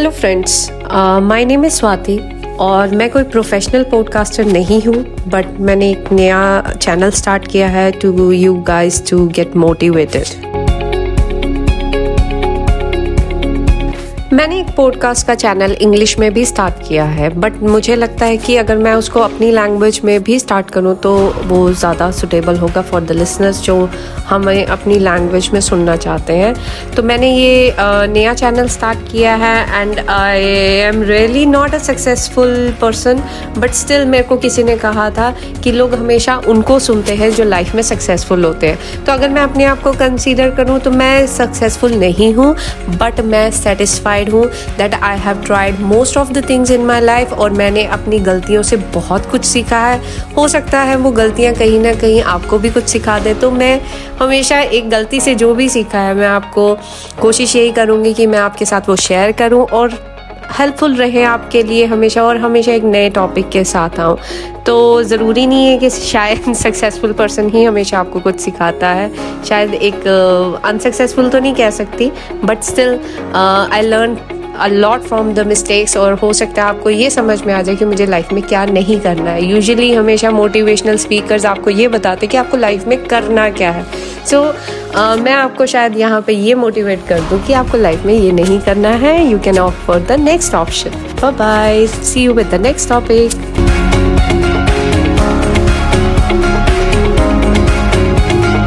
Hello friends, my name is Swati और मैं कोई प्रोफेशनल पॉडकास्टर नहीं हूँ, बट मैंने एक नया चैनल स्टार्ट किया है to you guys to get motivated. मैंने एक पॉडकास्ट का चैनल इंग्लिश में भी स्टार्ट किया है, बट मुझे लगता है कि अगर मैं उसको अपनी लैंग्वेज में भी स्टार्ट करूँ तो वो ज़्यादा सुटेबल होगा फॉर द लिसनर्स जो हमें अपनी लैंग्वेज में सुनना चाहते हैं। तो मैंने ये नया चैनल स्टार्ट किया है and I am really not a successful person, but still मेरे को किसी ने कहा था कि लोग हमेशा उनको सुनते हैं जो लाइफ में सक्सेसफुल होते हैं। तो अगर मैं अपने आप को कंसीडर करूँ तो मैं सक्सेसफुल नहीं हूँ, बट मैं सेटिस्फाइड हूँ that I have tried most of the things in my life और मैंने अपनी गलतियों से बहुत कुछ सीखा है। हो सकता है वो गलतियाँ कहीं ना कहीं आपको भी कुछ सिखा दें, तो मैं हमेशा एक गलती से जो भी सीखा है मैं आपको कोशिश यही करूँगी कि मैं आपके साथ वो शेयर करूँ और हेल्पफुल रहे आपके लिए हमेशा, और हमेशा एक नए टॉपिक के साथ आऊँ। तो ज़रूरी नहीं है कि शायद सक्सेसफुल पर्सन ही हमेशा आपको कुछ सिखाता है, शायद एक अनसक्सेसफुल तो नहीं कह सकती, but still I learn a lot from the mistakes. और हो सकता है आपको ये समझ में आ जाए कि मुझे लाइफ में क्या नहीं करना है। यूजुअली हमेशा मोटिवेशनल स्पीकर्स आपको ये बताते कि आपको लाइफ में करना क्या है। सो मैं आपको शायद यहाँ पे ये मोटिवेट कर दूँ कि आपको लाइफ में ये नहीं करना है, you can opt for the next option. Bye, see you with the next topic.